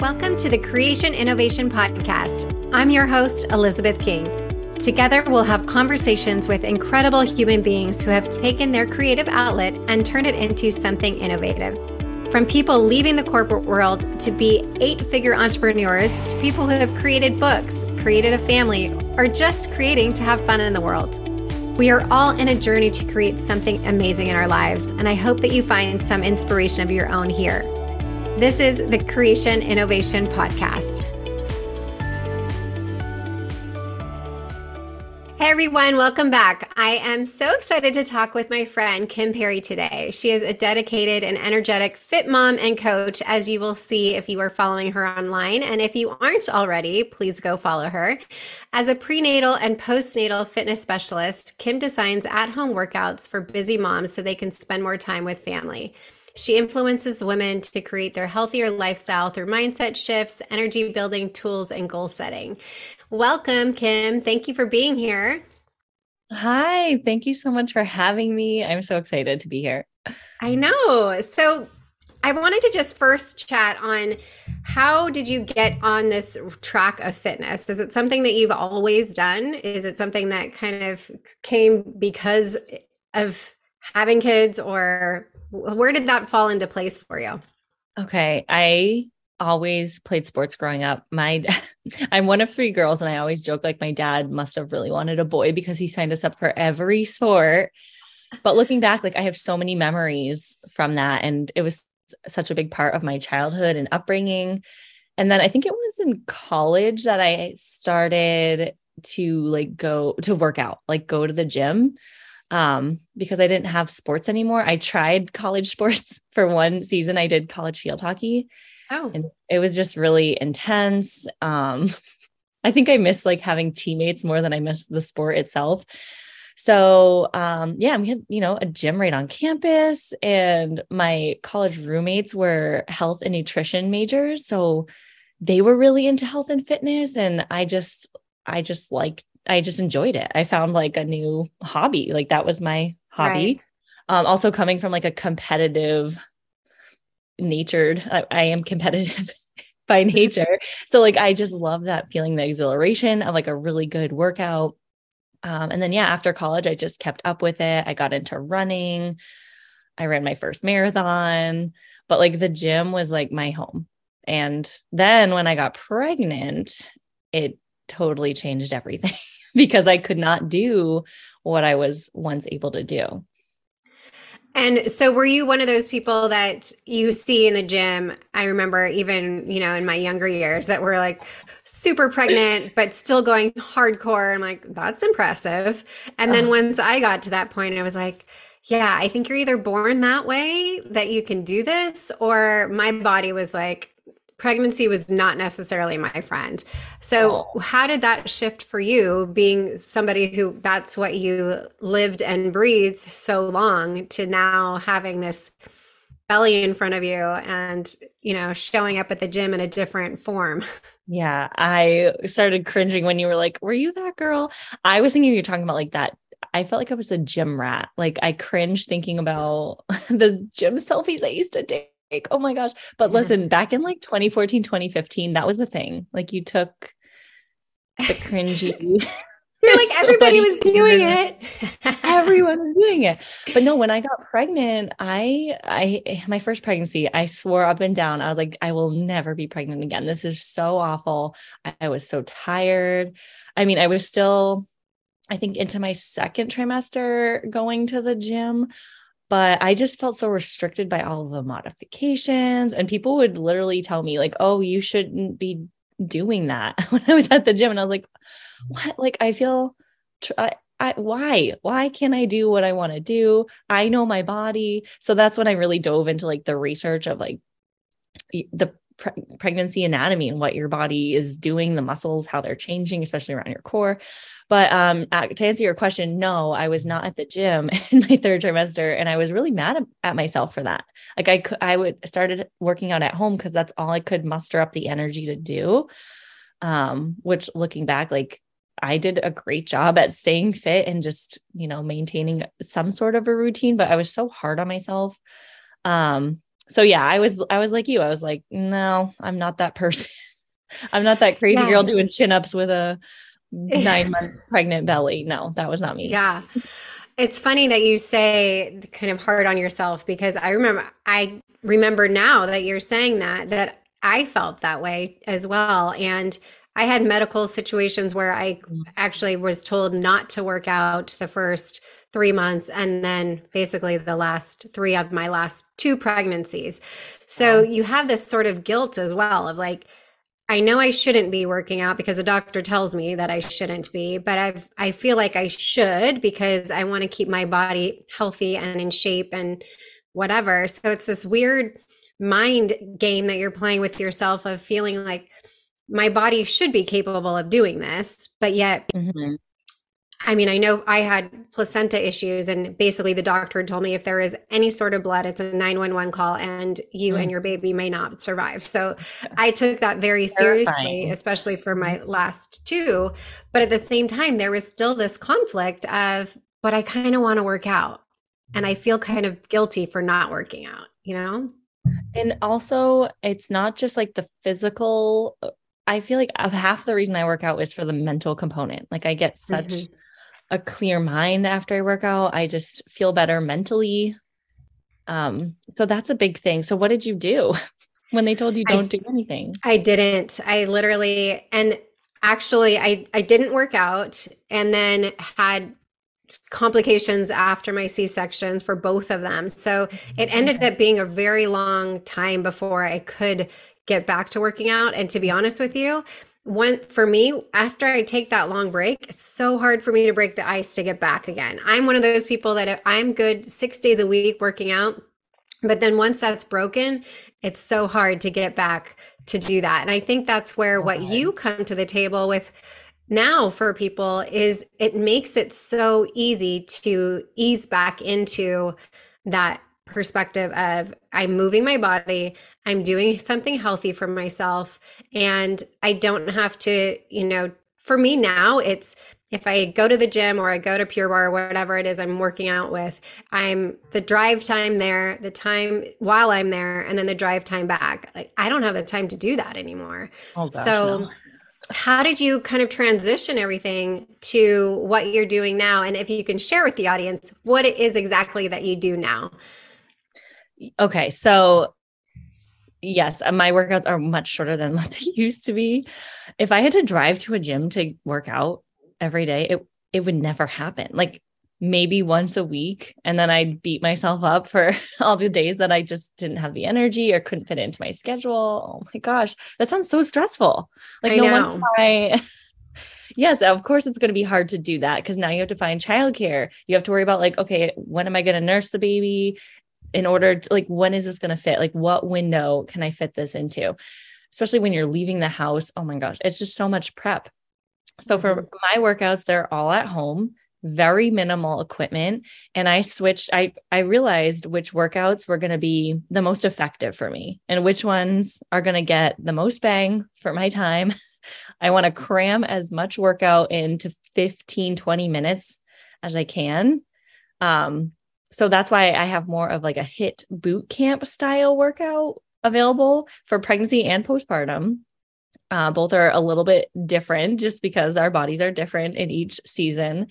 Welcome to the Creation Innovation Podcast. I'm your host, Elizabeth King. Together, we'll have conversations with incredible human beings who have taken their creative outlet and turned it into something innovative. From people leaving the corporate world to be eight-figure entrepreneurs, to people who have created books, created a family, or just creating to have fun in the world. We are all in a journey to create something amazing in our lives, and I hope that you find some inspiration of your own here. This is the Creation Innovation Podcast. Hey everyone, welcome back. I am so excited to talk with my friend Kim Perry today. She is a dedicated and energetic fit mom and coach, as you will see if you are following her online. And if you aren't already, please go follow her. As a prenatal and postnatal fitness specialist, Kim designs at-home workouts for busy moms so they can spend more time with family. She influences women to create their healthier lifestyle through mindset shifts, energy building tools, and goal setting. Welcome, Kim. Thank you for being here. Hi, thank you so much for having me. I'm so excited to be here. I know. So I wanted to just first chat on how did you get on this track of fitness? Is it something that you've always done? Is it something that kind of came because of having kids, or where did that fall into place for you? Okay. I always played sports growing up. I'm one of three girls, and I always joke like my dad must have really wanted a boy because he signed us up for every sport. But looking back, like I have so many memories from that. And it was such a big part of my childhood and upbringing. And then I think it was in college that I started to like go to the gym. Because I didn't have sports anymore. I tried college sports for one season. I did college field hockey. Oh, and it was just really intense. I think I missed like having teammates more than I missed the sport itself. So, we had, a gym right on campus, and my college roommates were health and nutrition majors. So they were really into health and fitness. And I just enjoyed it. I found like a new hobby. Like that was my hobby. Right. Also coming from like a competitive natured, I am competitive by nature. So like, I just love that feeling, the exhilaration of like a really good workout. And then after college, I just kept up with it. I got into running. I ran my first marathon, but like the gym was like my home. And then when I got pregnant, it totally changed everything. Because I could not do what I was once able to do. And so were you one of those people that you see in the gym? I remember even, in my younger years that were like super pregnant, but still going hardcore. I'm like, that's impressive. And then once I got to that point, I was like, yeah, I think you're either born that way that you can do this, or my body was like, pregnancy was not necessarily my friend. So how did that shift for you, being somebody who that's what you lived and breathed so long, to now having this belly in front of you and, showing up at the gym in a different form? Yeah. I started cringing when you were like, were you that girl? I was thinking you're talking about like that. I felt like I was a gym rat. Like I cringe thinking about the gym selfies I used to take. Like, oh my gosh. But listen, back in like 2014, 2015, that was the thing. Like you took the cringy. You're like, everybody was doing it. Everyone was doing it. But no, when I got pregnant, my first pregnancy, I swore up and down. I was like, I will never be pregnant again. This is so awful. I was so tired. I mean, I was still, I think into my second trimester going to the gym. But I just felt so restricted by all of the modifications, and people would literally tell me like, oh, you shouldn't be doing that when I was at the gym. And I was like, what? Like, I feel, why can't I do what I want to do? I know my body. So that's when I really dove into like the research of like the pregnancy anatomy and what your body is doing, the muscles, how they're changing, especially around your core. But to answer your question, no, I was not at the gym in my third trimester, and I was really mad at myself for that. Like I started working out at home because that's all I could muster up the energy to do. Which looking back, like I did a great job at staying fit and just maintaining some sort of a routine, but I was so hard on myself. So yeah, I was like you, I was like, no, I'm not that person. I'm not that crazy girl doing chin-ups with a 9-month pregnant belly. No, that was not me. Yeah. It's funny that you say kind of hard on yourself, because I remember now that you're saying that I felt that way as well. And I had medical situations where I actually was told not to work out the first 3 months, and then basically the last three of my last two pregnancies. So you have this sort of guilt as well of like, I know I shouldn't be working out because the doctor tells me that I shouldn't be, but I feel like I should because I want to keep my body healthy and in shape and whatever. So it's this weird mind game that you're playing with yourself of feeling like my body should be capable of doing this, but yet, I mean, I know I had placenta issues, and basically the doctor told me if there is any sort of blood, it's a 911 call and you and your baby may not survive. So I took that very seriously, especially for my last two. But at the same time, there was still this conflict of, but I kind of want to work out and I feel kind of guilty for not working out, you know? And also it's not just like the physical, I feel like half the reason I work out is for the mental component. Like I get such a clear mind after I work out. I just feel better mentally. So that's a big thing. So what did you do when they told you don't do anything? I didn't. I literally, and actually I didn't work out and then had complications after my C-sections for both of them. So it ended up being a very long time before I could get back to working out. And to be honest with you, for me, after I take that long break, it's so hard for me to break the ice to get back again. I'm one of those people that if I'm good 6 days a week working out, but then once that's broken, it's so hard to get back to do that. And I think that's where what you come to the table with now for people is it makes it so easy to ease back into that perspective of I'm moving my body, I'm doing something healthy for myself, and I don't have to, you know, for me now, it's if I go to the gym or I go to Pure Barre or whatever it is I'm working out with, I'm the drive time there, the time while I'm there, and then the drive time back. Like I don't have the time to do that anymore. Oh, gosh, so no. How did you kind of transition everything to what you're doing now? And if you can share with the audience what it is exactly that you do now. Okay. So yes, my workouts are much shorter than what they used to be. If I had to drive to a gym to work out every day, it would never happen. Like maybe once a week. And then I'd beat myself up for all the days that I just didn't have the energy or couldn't fit into my schedule. Oh my gosh. That sounds so stressful. Like I know. Yes, of course it's going to be hard to do that. Cause now you have to find childcare. You have to worry about like, okay, when am I going to nurse the baby? In order to like, when is this going to fit? Like what window can I fit this into? Especially when you're leaving the house. Oh my gosh. It's just so much prep. So for my workouts, they're all at home, very minimal equipment. And I switched, I realized which workouts were going to be the most effective for me and which ones are going to get the most bang for my time. I want to cram as much workout into 15, 20 minutes as I can. So that's why I have more of like a HIIT boot camp style workout available for pregnancy and postpartum. Both are a little bit different just because our bodies are different in each season.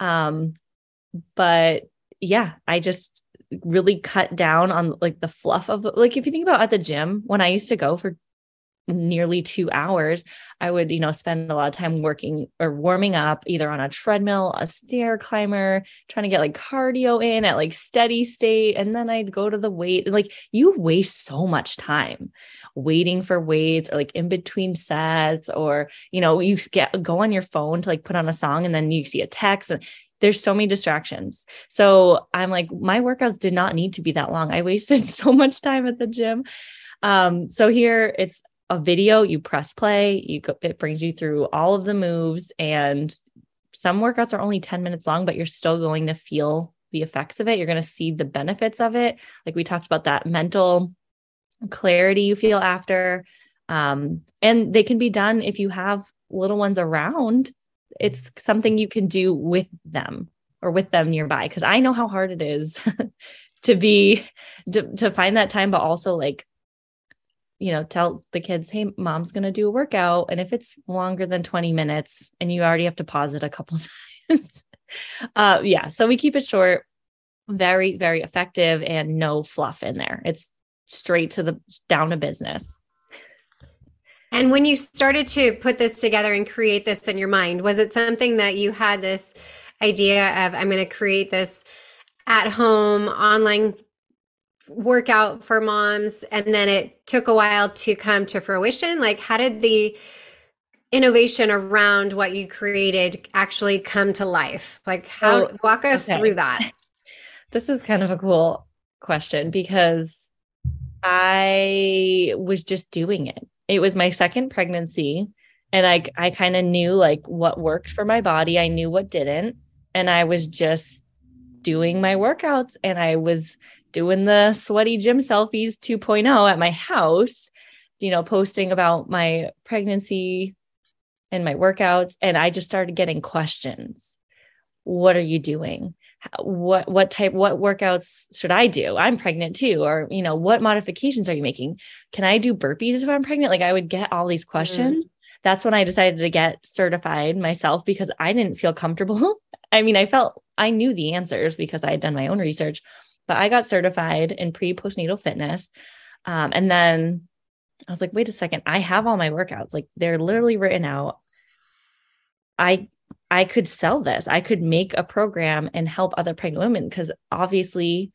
But yeah, I just really cut down on like the fluff of like, if you think about at the gym, when I used to go for nearly 2 hours, I would, you know, spend a lot of time working or warming up either on a treadmill, a stair climber, trying to get like cardio in at like steady state. And then I'd go to the weight. Like you waste so much time waiting for weights or like in between sets, or, you know, you go on your phone to like put on a song and then you see a text and there's so many distractions. So I'm like, my workouts did not need to be that long. I wasted so much time at the gym. So here it's a video, you press play, it brings you through all of the moves, and some workouts are only 10 minutes long, but you're still going to feel the effects of it. You're going to see the benefits of it. Like we talked about that mental clarity you feel after. And they can be done if you have little ones around. It's something you can do with them or with them nearby. Cause I know how hard it is to find that time, but also like, you know, tell the kids, hey, mom's going to do a workout. And if it's longer than 20 minutes and you already have to pause it a couple times, yeah. So we keep it short, very, very effective, and no fluff in there. It's straight to the down to business. And when you started to put this together and create this in your mind, was it something that you had this idea of, I'm going to create this at home online workout for moms, and then it took a while to come to fruition? Like, how did the innovation around what you created actually come to life? Like, how, walk us through that. This is kind of a cool question because I was just doing it. It was my second pregnancy, and I kind of knew like what worked for my body. I knew what didn't. And I was just doing my workouts, and I was doing the sweaty gym selfies 2.0 at my house, you know, posting about my pregnancy and my workouts. And I just started getting questions. What are you doing? What workouts should I do? I'm pregnant too. Or, you know, what modifications are you making? Can I do burpees if I'm pregnant? Like, I would get all these questions. Mm. That's when I decided to get certified myself because I didn't feel comfortable. I mean, I knew the answers because I had done my own research, but I got certified in pre-postnatal fitness. And then I was like, wait a second, I have all my workouts. Like, they're literally written out. I could sell this. I could make a program and help other pregnant women. Cause obviously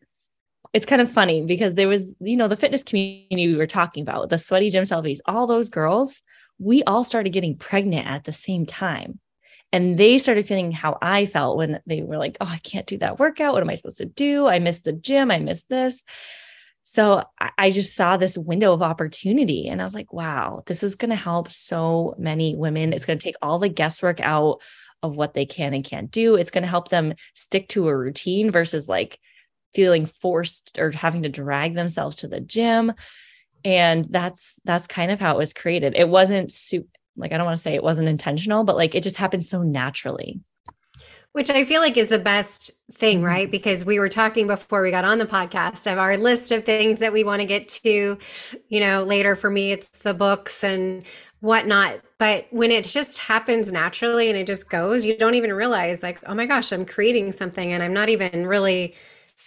it's kind of funny because there was, you know, the fitness community we were talking about, the sweaty gym selfies, all those girls, we all started getting pregnant at the same time. And they started feeling how I felt when they were like, oh, I can't do that workout. What am I supposed to do? I miss the gym. I miss this. So I just saw this window of opportunity, and I was like, wow, this is going to help so many women. It's going to take all the guesswork out of what they can and can't do. It's going to help them stick to a routine versus like feeling forced or having to drag themselves to the gym. And that's kind of how it was created. It wasn't like, I don't want to say it wasn't intentional, but like, it just happened so naturally. Which I feel like is the best thing, right? Because we were talking before we got on the podcast of our list of things that we want to get to, you know, later. For me, it's the books and whatnot. But when it just happens naturally and it just goes, you don't even realize like, oh my gosh, I'm creating something, and I'm not even really,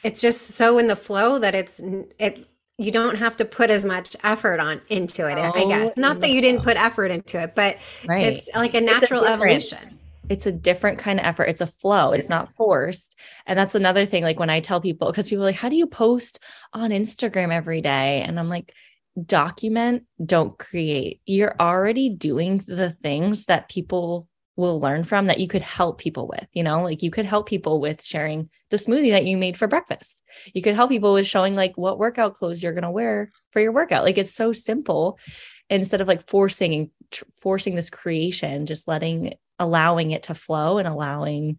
it's just so in the flow that it you don't have to put as much effort into it, I guess. Not that you didn't put effort into it, but right. It's like a natural evolution. It's a different kind of effort. It's a flow. It's not forced. And that's another thing. Like when I tell people, because people are like, how do you post on Instagram every day? And I'm like, document, don't create. You're already doing the things that people will learn from, that you could help people with, you know, like you could help people with sharing the smoothie that you made for breakfast. You could help people with showing like what workout clothes you're going to wear for your workout. Like, it's so simple, instead of like forcing this creation, just allowing it to flow and allowing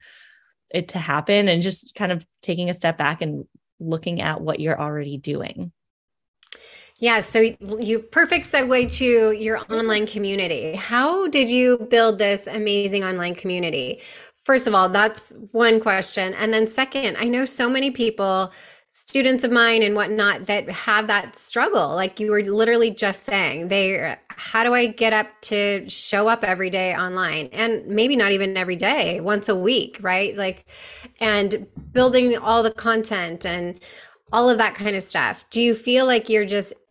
it to happen, and just kind of taking a step back and looking at what you're already doing. Yeah. So perfect segue to your online community. How did you build this amazing online community? First of all, that's one question. And then second, I know so many people, students of mine and whatnot, that have that struggle. Like you were literally just saying, how do I get up to show up every day online? And maybe not even every day, once a week, right? Like, and building all the content and all of that kind of stuff. Do you feel like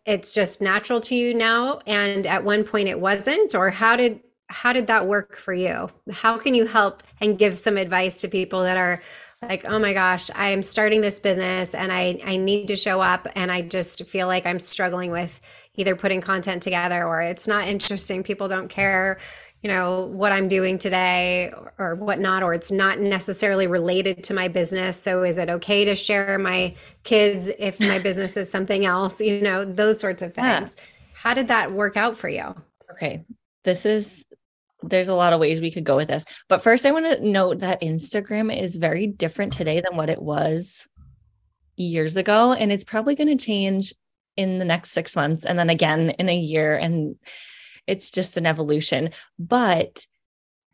it's just natural to you now, and at one point it wasn't? Or how did that work for you? How can you help and give some advice to people that are like, oh my gosh, I am starting this business and I need to show up, and I just feel like I'm struggling with either putting content together, or it's not interesting, people don't care, you know, what I'm doing today or whatnot, or it's not necessarily related to my business. So is it okay to share my kids if my business is something else, you know, those sorts of things. Yeah. How did that work out for you? Okay. There's a lot of ways we could go with this, but first I want to note that Instagram is very different today than what it was years ago. And it's probably going to change in the next 6 months. And then again in a year, and it's just an evolution. But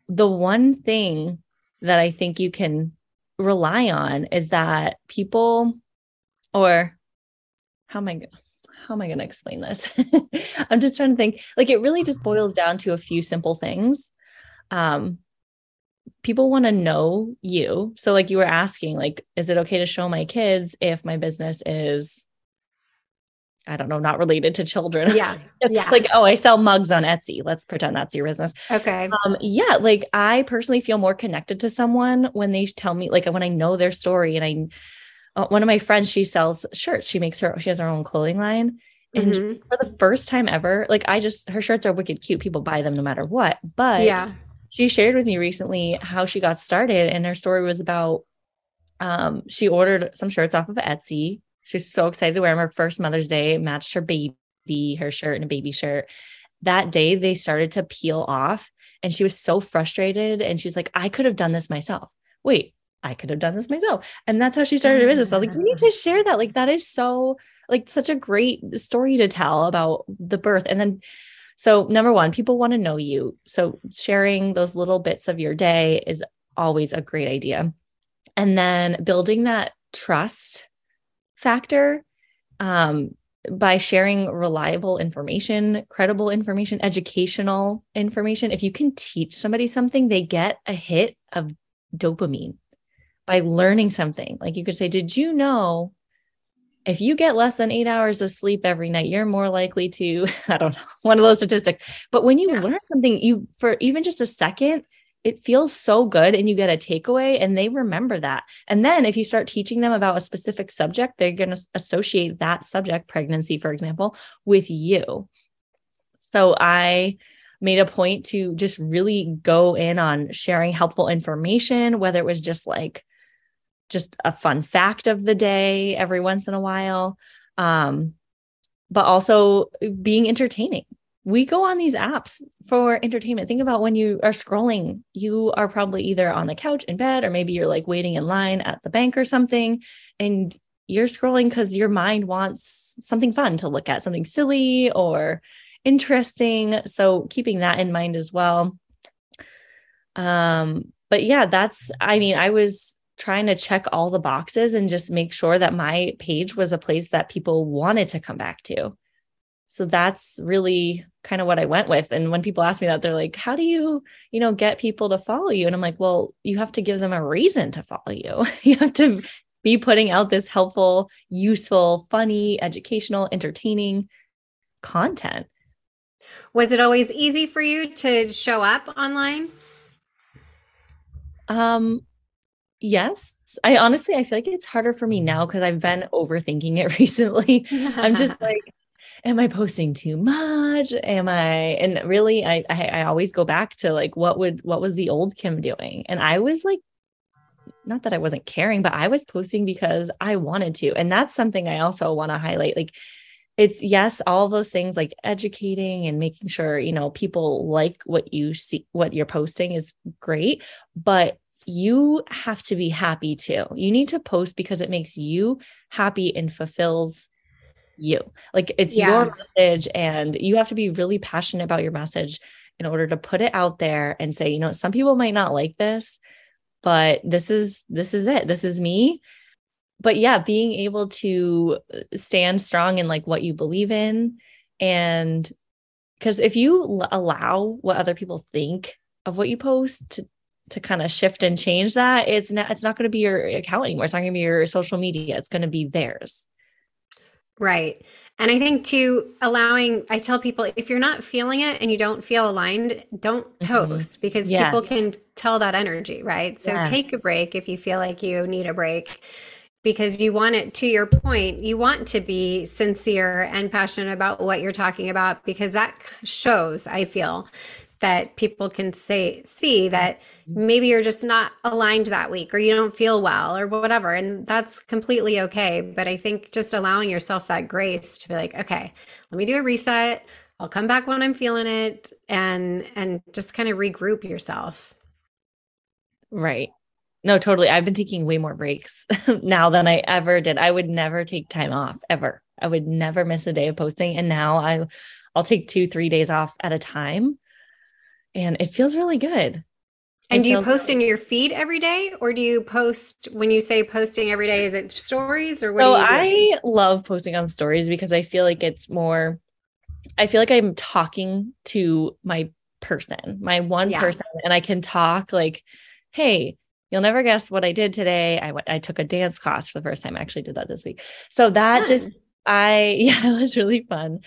the one thing that I think you can rely on is that people or how am I going to explain this? I'm just trying to think, like, it really just boils down to a few simple things. People want to know you. So like you were asking, like, is it okay to show my kids if my business is, I don't know, not related to children? Yeah. Yeah. Like, oh, I sell mugs on Etsy. Let's pretend that's your business. Okay. Yeah. Like I personally feel more connected to someone when they tell me, like when I know their story. And one of my friends, she sells shirts. She has her own clothing line. And mm-hmm. for the first time ever, like her shirts are wicked cute. People buy them no matter what, but yeah. She shared with me recently how she got started, and her story was about, she ordered some shirts off of Etsy. She was so excited to wear them. Her first Mother's Day matched her shirt and a baby shirt. That day they started to peel off, and she was so frustrated. And she's like, I could have done this myself. Wait, I could have done this myself. And that's how she started her business. I was like, we need to share that. Like, that is so like such a great story to tell about the birth. And then, so number one, people want to know you. So sharing those little bits of your day is always a great idea. And then building that trust factor by sharing reliable information, credible information, educational information. If you can teach somebody something, they get a hit of dopamine by learning something. Like you could say, did you know if you get less than 8 hours of sleep every night, you're more likely to, I don't know, one of those statistics. But when you learn something, for even just a second, it feels so good and you get a takeaway and they remember that. And then if you start teaching them about a specific subject, they're going to associate that subject, pregnancy, for example, with you. So I made a point to just really go in on sharing helpful information, whether it was just a fun fact of the day every once in a while. But also being entertaining. We go on these apps for entertainment. Think about when you are scrolling, you are probably either on the couch in bed, or maybe you're like waiting in line at the bank or something. And you're scrolling because your mind wants something fun to look at, something silly or interesting. So keeping that in mind as well. But yeah, I was trying to check all the boxes and just make sure that my page was a place that people wanted to come back to. So that's really kind of what I went with. And when people ask me that, they're like, how do you, get people to follow you? And I'm like, well, you have to give them a reason to follow you. You have to be putting out this helpful, useful, funny, educational, entertaining content. Was it always easy for you to show up online? Yes. I feel like it's harder for me now because I've been overthinking it recently. I'm just like, am I posting too much? And really, I always go back to like, what was the old Kim doing? And I was like, not that I wasn't caring, but I was posting because I wanted to. And that's something I also want to highlight. Like, it's yes, all those things like educating and making sure, people like what you see, what you're posting is great, but you have to be happy too. You need to post because it makes you happy and fulfills you. Like it's your message, and you have to be really passionate about your message in order to put it out there and say, some people might not like this, but this is it. This is me. But yeah, being able to stand strong in like what you believe in. And because if you allow what other people think of what you post to kind of shift and change that, it's not going to be your account anymore. It's not going to be your social media. It's going to be theirs. Right. And I think too, I tell people, if you're not feeling it and you don't feel aligned, don't post, because people can tell that energy, right? So take a break if you feel like you need a break, because you want it, to your point, you want to be sincere and passionate about what you're talking about, because that shows, I feel, that people can see that maybe you're just not aligned that week, or you don't feel well or whatever. And that's completely okay. But I think just allowing yourself that grace to be like, okay, let me do a reset. I'll come back when I'm feeling it, and just kind of regroup yourself. Right. No, totally. I've been taking way more breaks now than I ever did. I would never take time off ever. I would never miss a day of posting. And now I'll take 2-3 days off at a time. And it feels really good. And do you post in your feed every day, or do you post, when you say posting every day, is it stories or what? So I love posting on stories because I feel like it's more, I feel like I'm talking to my person, my one person, and I can talk like, hey, you'll never guess what I did today. I took a dance class for the first time. I actually did that this week. So that it was really fun.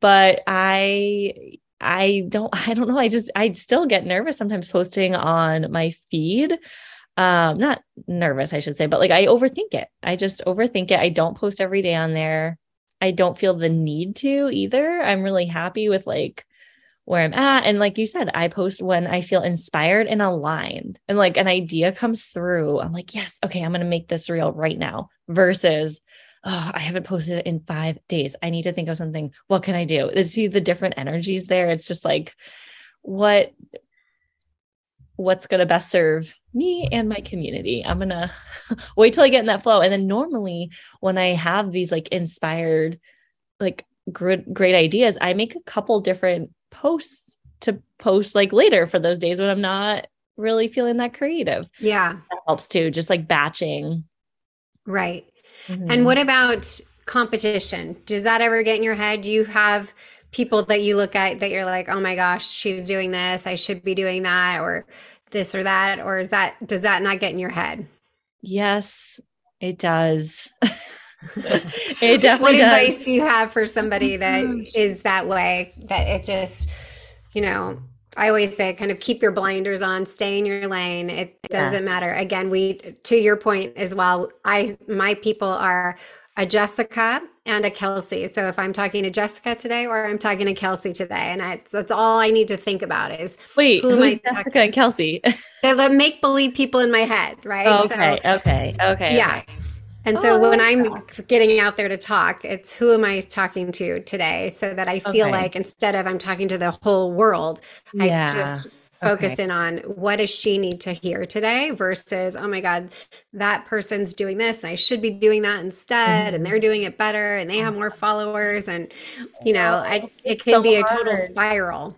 But I don't know. I still get nervous sometimes posting on my feed. Not nervous, I should say, but like I overthink it. I just overthink it. I don't post every day on there. I don't feel the need to either. I'm really happy with like where I'm at. And like you said, I post when I feel inspired and aligned and like an idea comes through. I'm like, yes, okay, I'm going to make this real right now versus, oh, I haven't posted it in 5 days. I need to think of something. What can I do? See the different energies there. It's just like, what's going to best serve me and my community. I'm going to wait till I get in that flow. And then normally when I have these like inspired, like great ideas, I make a couple different posts to post like later for those days when I'm not really feeling that creative. Yeah. That helps too. Just like batching. Right. Mm-hmm. And what about competition? Does that ever get in your head? Do you have people that you look at that you're like, oh my gosh, she's doing this, I should be doing that, or this or that, or is that, does that not get in your head? Yes, it does. It definitely What advice does. Do you have for somebody that is that way, that it just, you know, I always say kind of keep your blinders on, stay in your lane. It doesn't matter. Again, to your point as well, my people are a Jessica and a Kelsey. So if I'm talking to Jessica today or I'm talking to Kelsey today, and that's all I need to think about is who's Jessica and Kelsey? They're the make-believe people in my head, right? Oh, okay, so, okay. Yeah. Okay. And so when I'm getting out there to talk, it's who am I talking to today, so that I feel like instead of I'm talking to the whole world, I just focus in on what does she need to hear today versus, oh my God, that person's doing this and I should be doing that instead. Mm-hmm. And they're doing it better and they have more followers. And, you know, it can be a total spiral.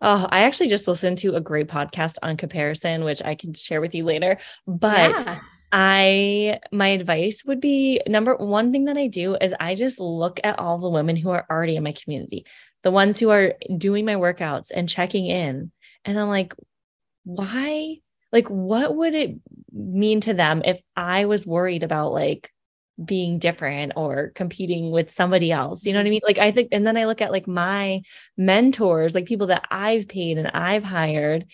Oh, I actually just listened to a great podcast on comparison, which I can share with you later. But my advice would be, number one thing that I do is I just look at all the women who are already in my community, the ones who are doing my workouts and checking in. And I'm like, why? Like, what would it mean to them if I was worried about like being different or competing with somebody else? You know what I mean? Like, I think, and then I look at like my mentors, like people that I've paid and I've hired.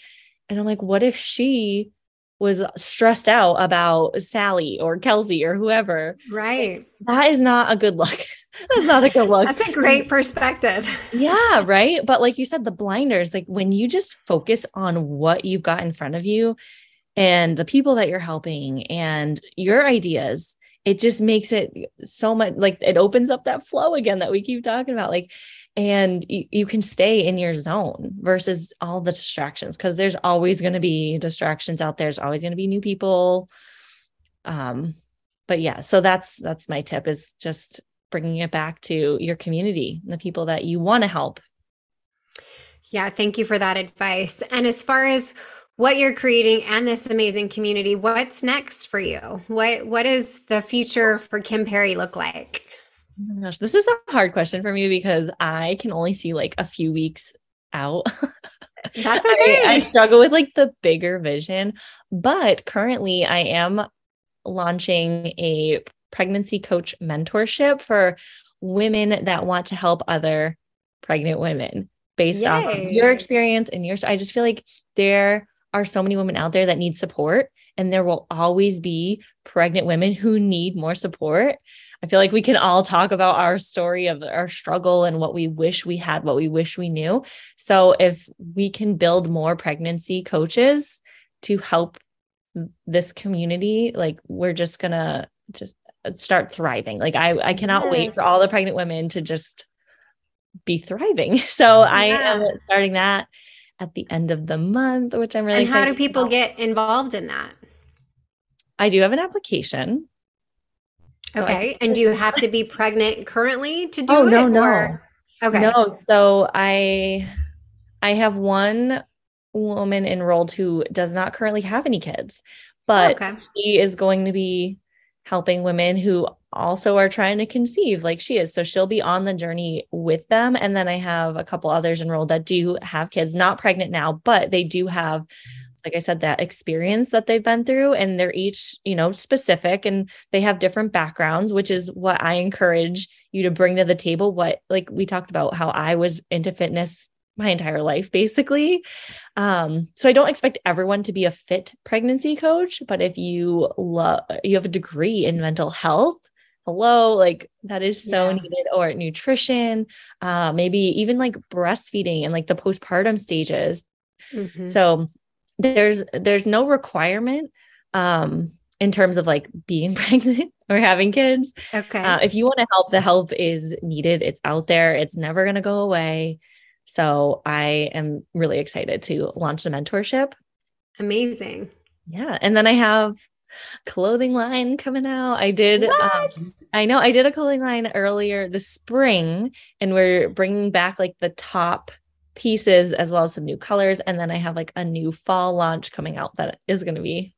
And I'm like, what if she was stressed out about Sally or Kelsey or whoever? Right. That is not a good look. That's not a good look. That's a great perspective. Yeah. Right. But like you said, the blinders, like when you just focus on what you've got in front of you and the people that you're helping and your ideas, it just makes it so much, like it opens up that flow again that we keep talking about. Like, and you can stay in your zone versus all the distractions, because there's always going to be distractions out there. There's always going to be new people. But yeah, so that's my tip, is just bringing it back to your community and the people that you want to help. Yeah. Thank you for that advice. And as far as what you're creating and this amazing community, what's next for you? What does the future for Kim Perry look like? Oh my gosh, this is a hard question for me because I can only see like a few weeks out. That's okay. I struggle with like the bigger vision, but currently I am launching a pregnancy coach mentorship for women that want to help other pregnant women based off of your experience and your, I just feel like there are so many women out there that need support, and there will always be pregnant women who need more support. I feel like we can all talk about our story of our struggle and what we wish we had, what we wish we knew. So if we can build more pregnancy coaches to help this community, like we're just going to just start thriving. Like I cannot wait for all the pregnant women to just be thriving. So I am starting that at the end of the month, which I'm really excited about. And how do people get involved in that? I do have an application. So okay. And do you have to be pregnant currently to do it? No. Okay. No. So I have one woman enrolled who does not currently have any kids, but she is going to be helping women who also are trying to conceive like she is. So she'll be on the journey with them. And then I have a couple others enrolled that do have kids, not pregnant now, but they do have, like I said, that experience that they've been through, and they're each, you know, specific, and they have different backgrounds, which is what I encourage you to bring to the table. What, like we talked about how I was into fitness my entire life, basically. So I don't expect everyone to be a fit pregnancy coach, but if you you have a degree in mental health, like that is so needed, or nutrition, maybe even like breastfeeding and like the postpartum stages. So there's no requirement, in terms of like being pregnant or having kids. If you want to help, the help is needed. It's out there. It's never going to go away. So I am really excited to launch the mentorship. Amazing. Yeah. And then I have clothing line coming out. I did. I know I did a clothing line earlier this spring, and we're bringing back like the top pieces as well as some new colors. And then I have like a new fall launch coming out that is going to be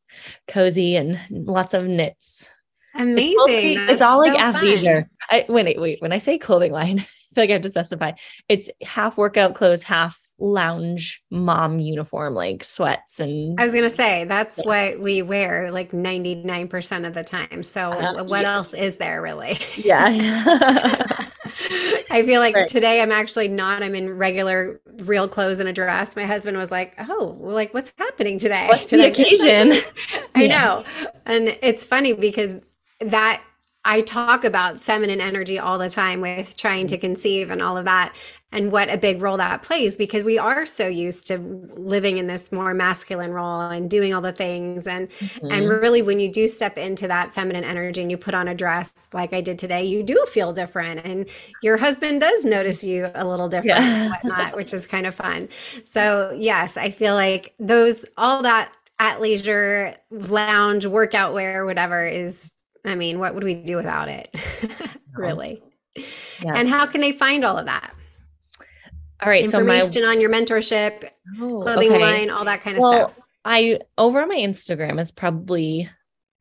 cozy and lots of knits. Amazing. It's all like athleisure. When I say clothing line, I feel like I have to specify it's half workout clothes, half lounge mom uniform, like sweats. And I was going to say, that's what we wear like 99% of the time. So what else is there really? Yeah. I feel like today I'm actually not, I'm in regular real clothes and a dress. My husband was like, oh, like what's happening today? What's the occasion? I know. And it's funny because that I talk about feminine energy all the time with trying to conceive and all of that, and what a big role that plays, because we are so used to living in this more masculine role and doing all the things. And and really when you do step into that feminine energy and you put on a dress like I did today, you do feel different, and your husband does notice you a little different and whatnot, which is kind of fun. So yes, I feel like those, all that athleisure, lounge, workout wear, whatever is, I mean, what would we do without it? Really? Yeah. And how can they find all of that? All right. Information so on your mentorship, clothing line, all that kind of stuff. Over on my Instagram is probably,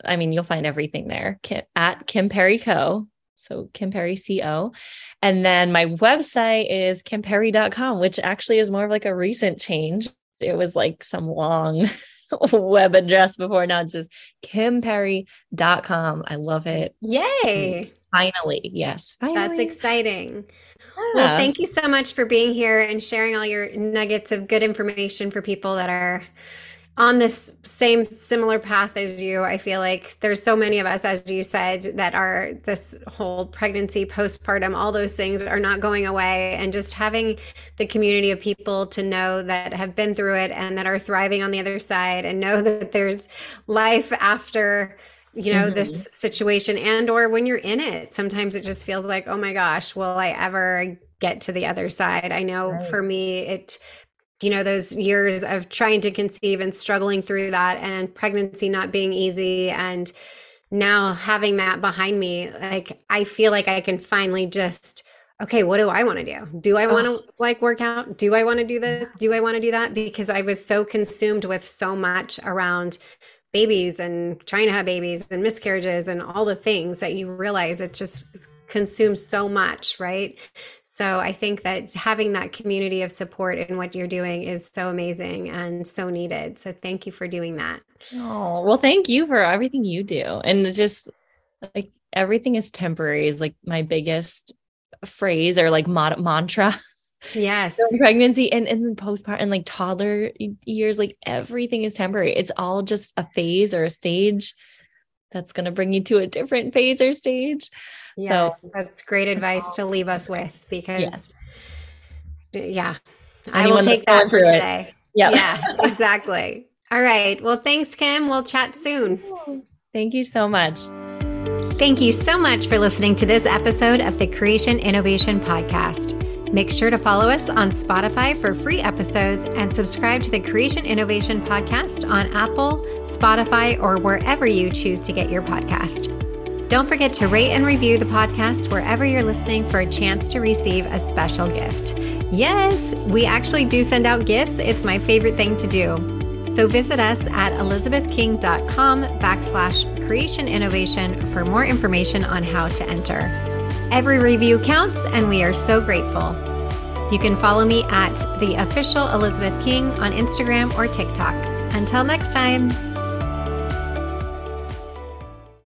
I mean, you'll find everything there at Kim Perry Co. So Kim Perry CO. And then my website is kimperry.com, which actually is more of like a recent change. It was like some long web address before. Now it says kimperry.com. I love it. Yay. Finally. Yes. Finally. That's exciting. Yeah. Well, thank you so much for being here and sharing all your nuggets of good information for people that are on this same similar path as you. I feel like there's so many of us, as you said, that are this whole pregnancy, postpartum, all those things are not going away. And just having the community of people to know that have been through it and that are thriving on the other side, and know that there's life after, you know, this situation, and or when you're in it, sometimes it just feels like, oh my gosh, will I ever get to the other side? I know for me, it, you know, those years of trying to conceive and struggling through that, and pregnancy not being easy, and now having that behind me, like I feel like I can finally just, okay, what do I want to do? Do I want to like work out? Do I want to do this? Do I want to do that? Because I was so consumed with so much around babies and trying to have babies and miscarriages and all the things that you realize it just consumes so much, right? So I think that having that community of support in what you're doing is so amazing and so needed. So thank you for doing that. Oh, well, thank you for everything you do. And it's just like everything is temporary is like my biggest phrase or like mantra. Yes. During pregnancy and postpartum and like toddler years, like everything is temporary. It's all just a phase or a stage that's going to bring you to a different phase or stage. Yes, so that's great advice to leave us with, because I will take that for today. Yeah, exactly. All right. Well, thanks, Kim. We'll chat soon. Thank you so much. Thank you so much for listening to this episode of the Creation Innovation Podcast. Make sure to follow us on Spotify for free episodes, and subscribe to the Creation Innovation Podcast on Apple, Spotify, or wherever you choose to get your podcast. Don't forget to rate and review the podcast wherever you're listening for a chance to receive a special gift. Yes, we actually do send out gifts. It's my favorite thing to do. So visit us at elizabethking.com/creation innovation for more information on how to enter. Every review counts, and we are so grateful. You can follow me at the official Elizabeth King on Instagram or TikTok. Until next time.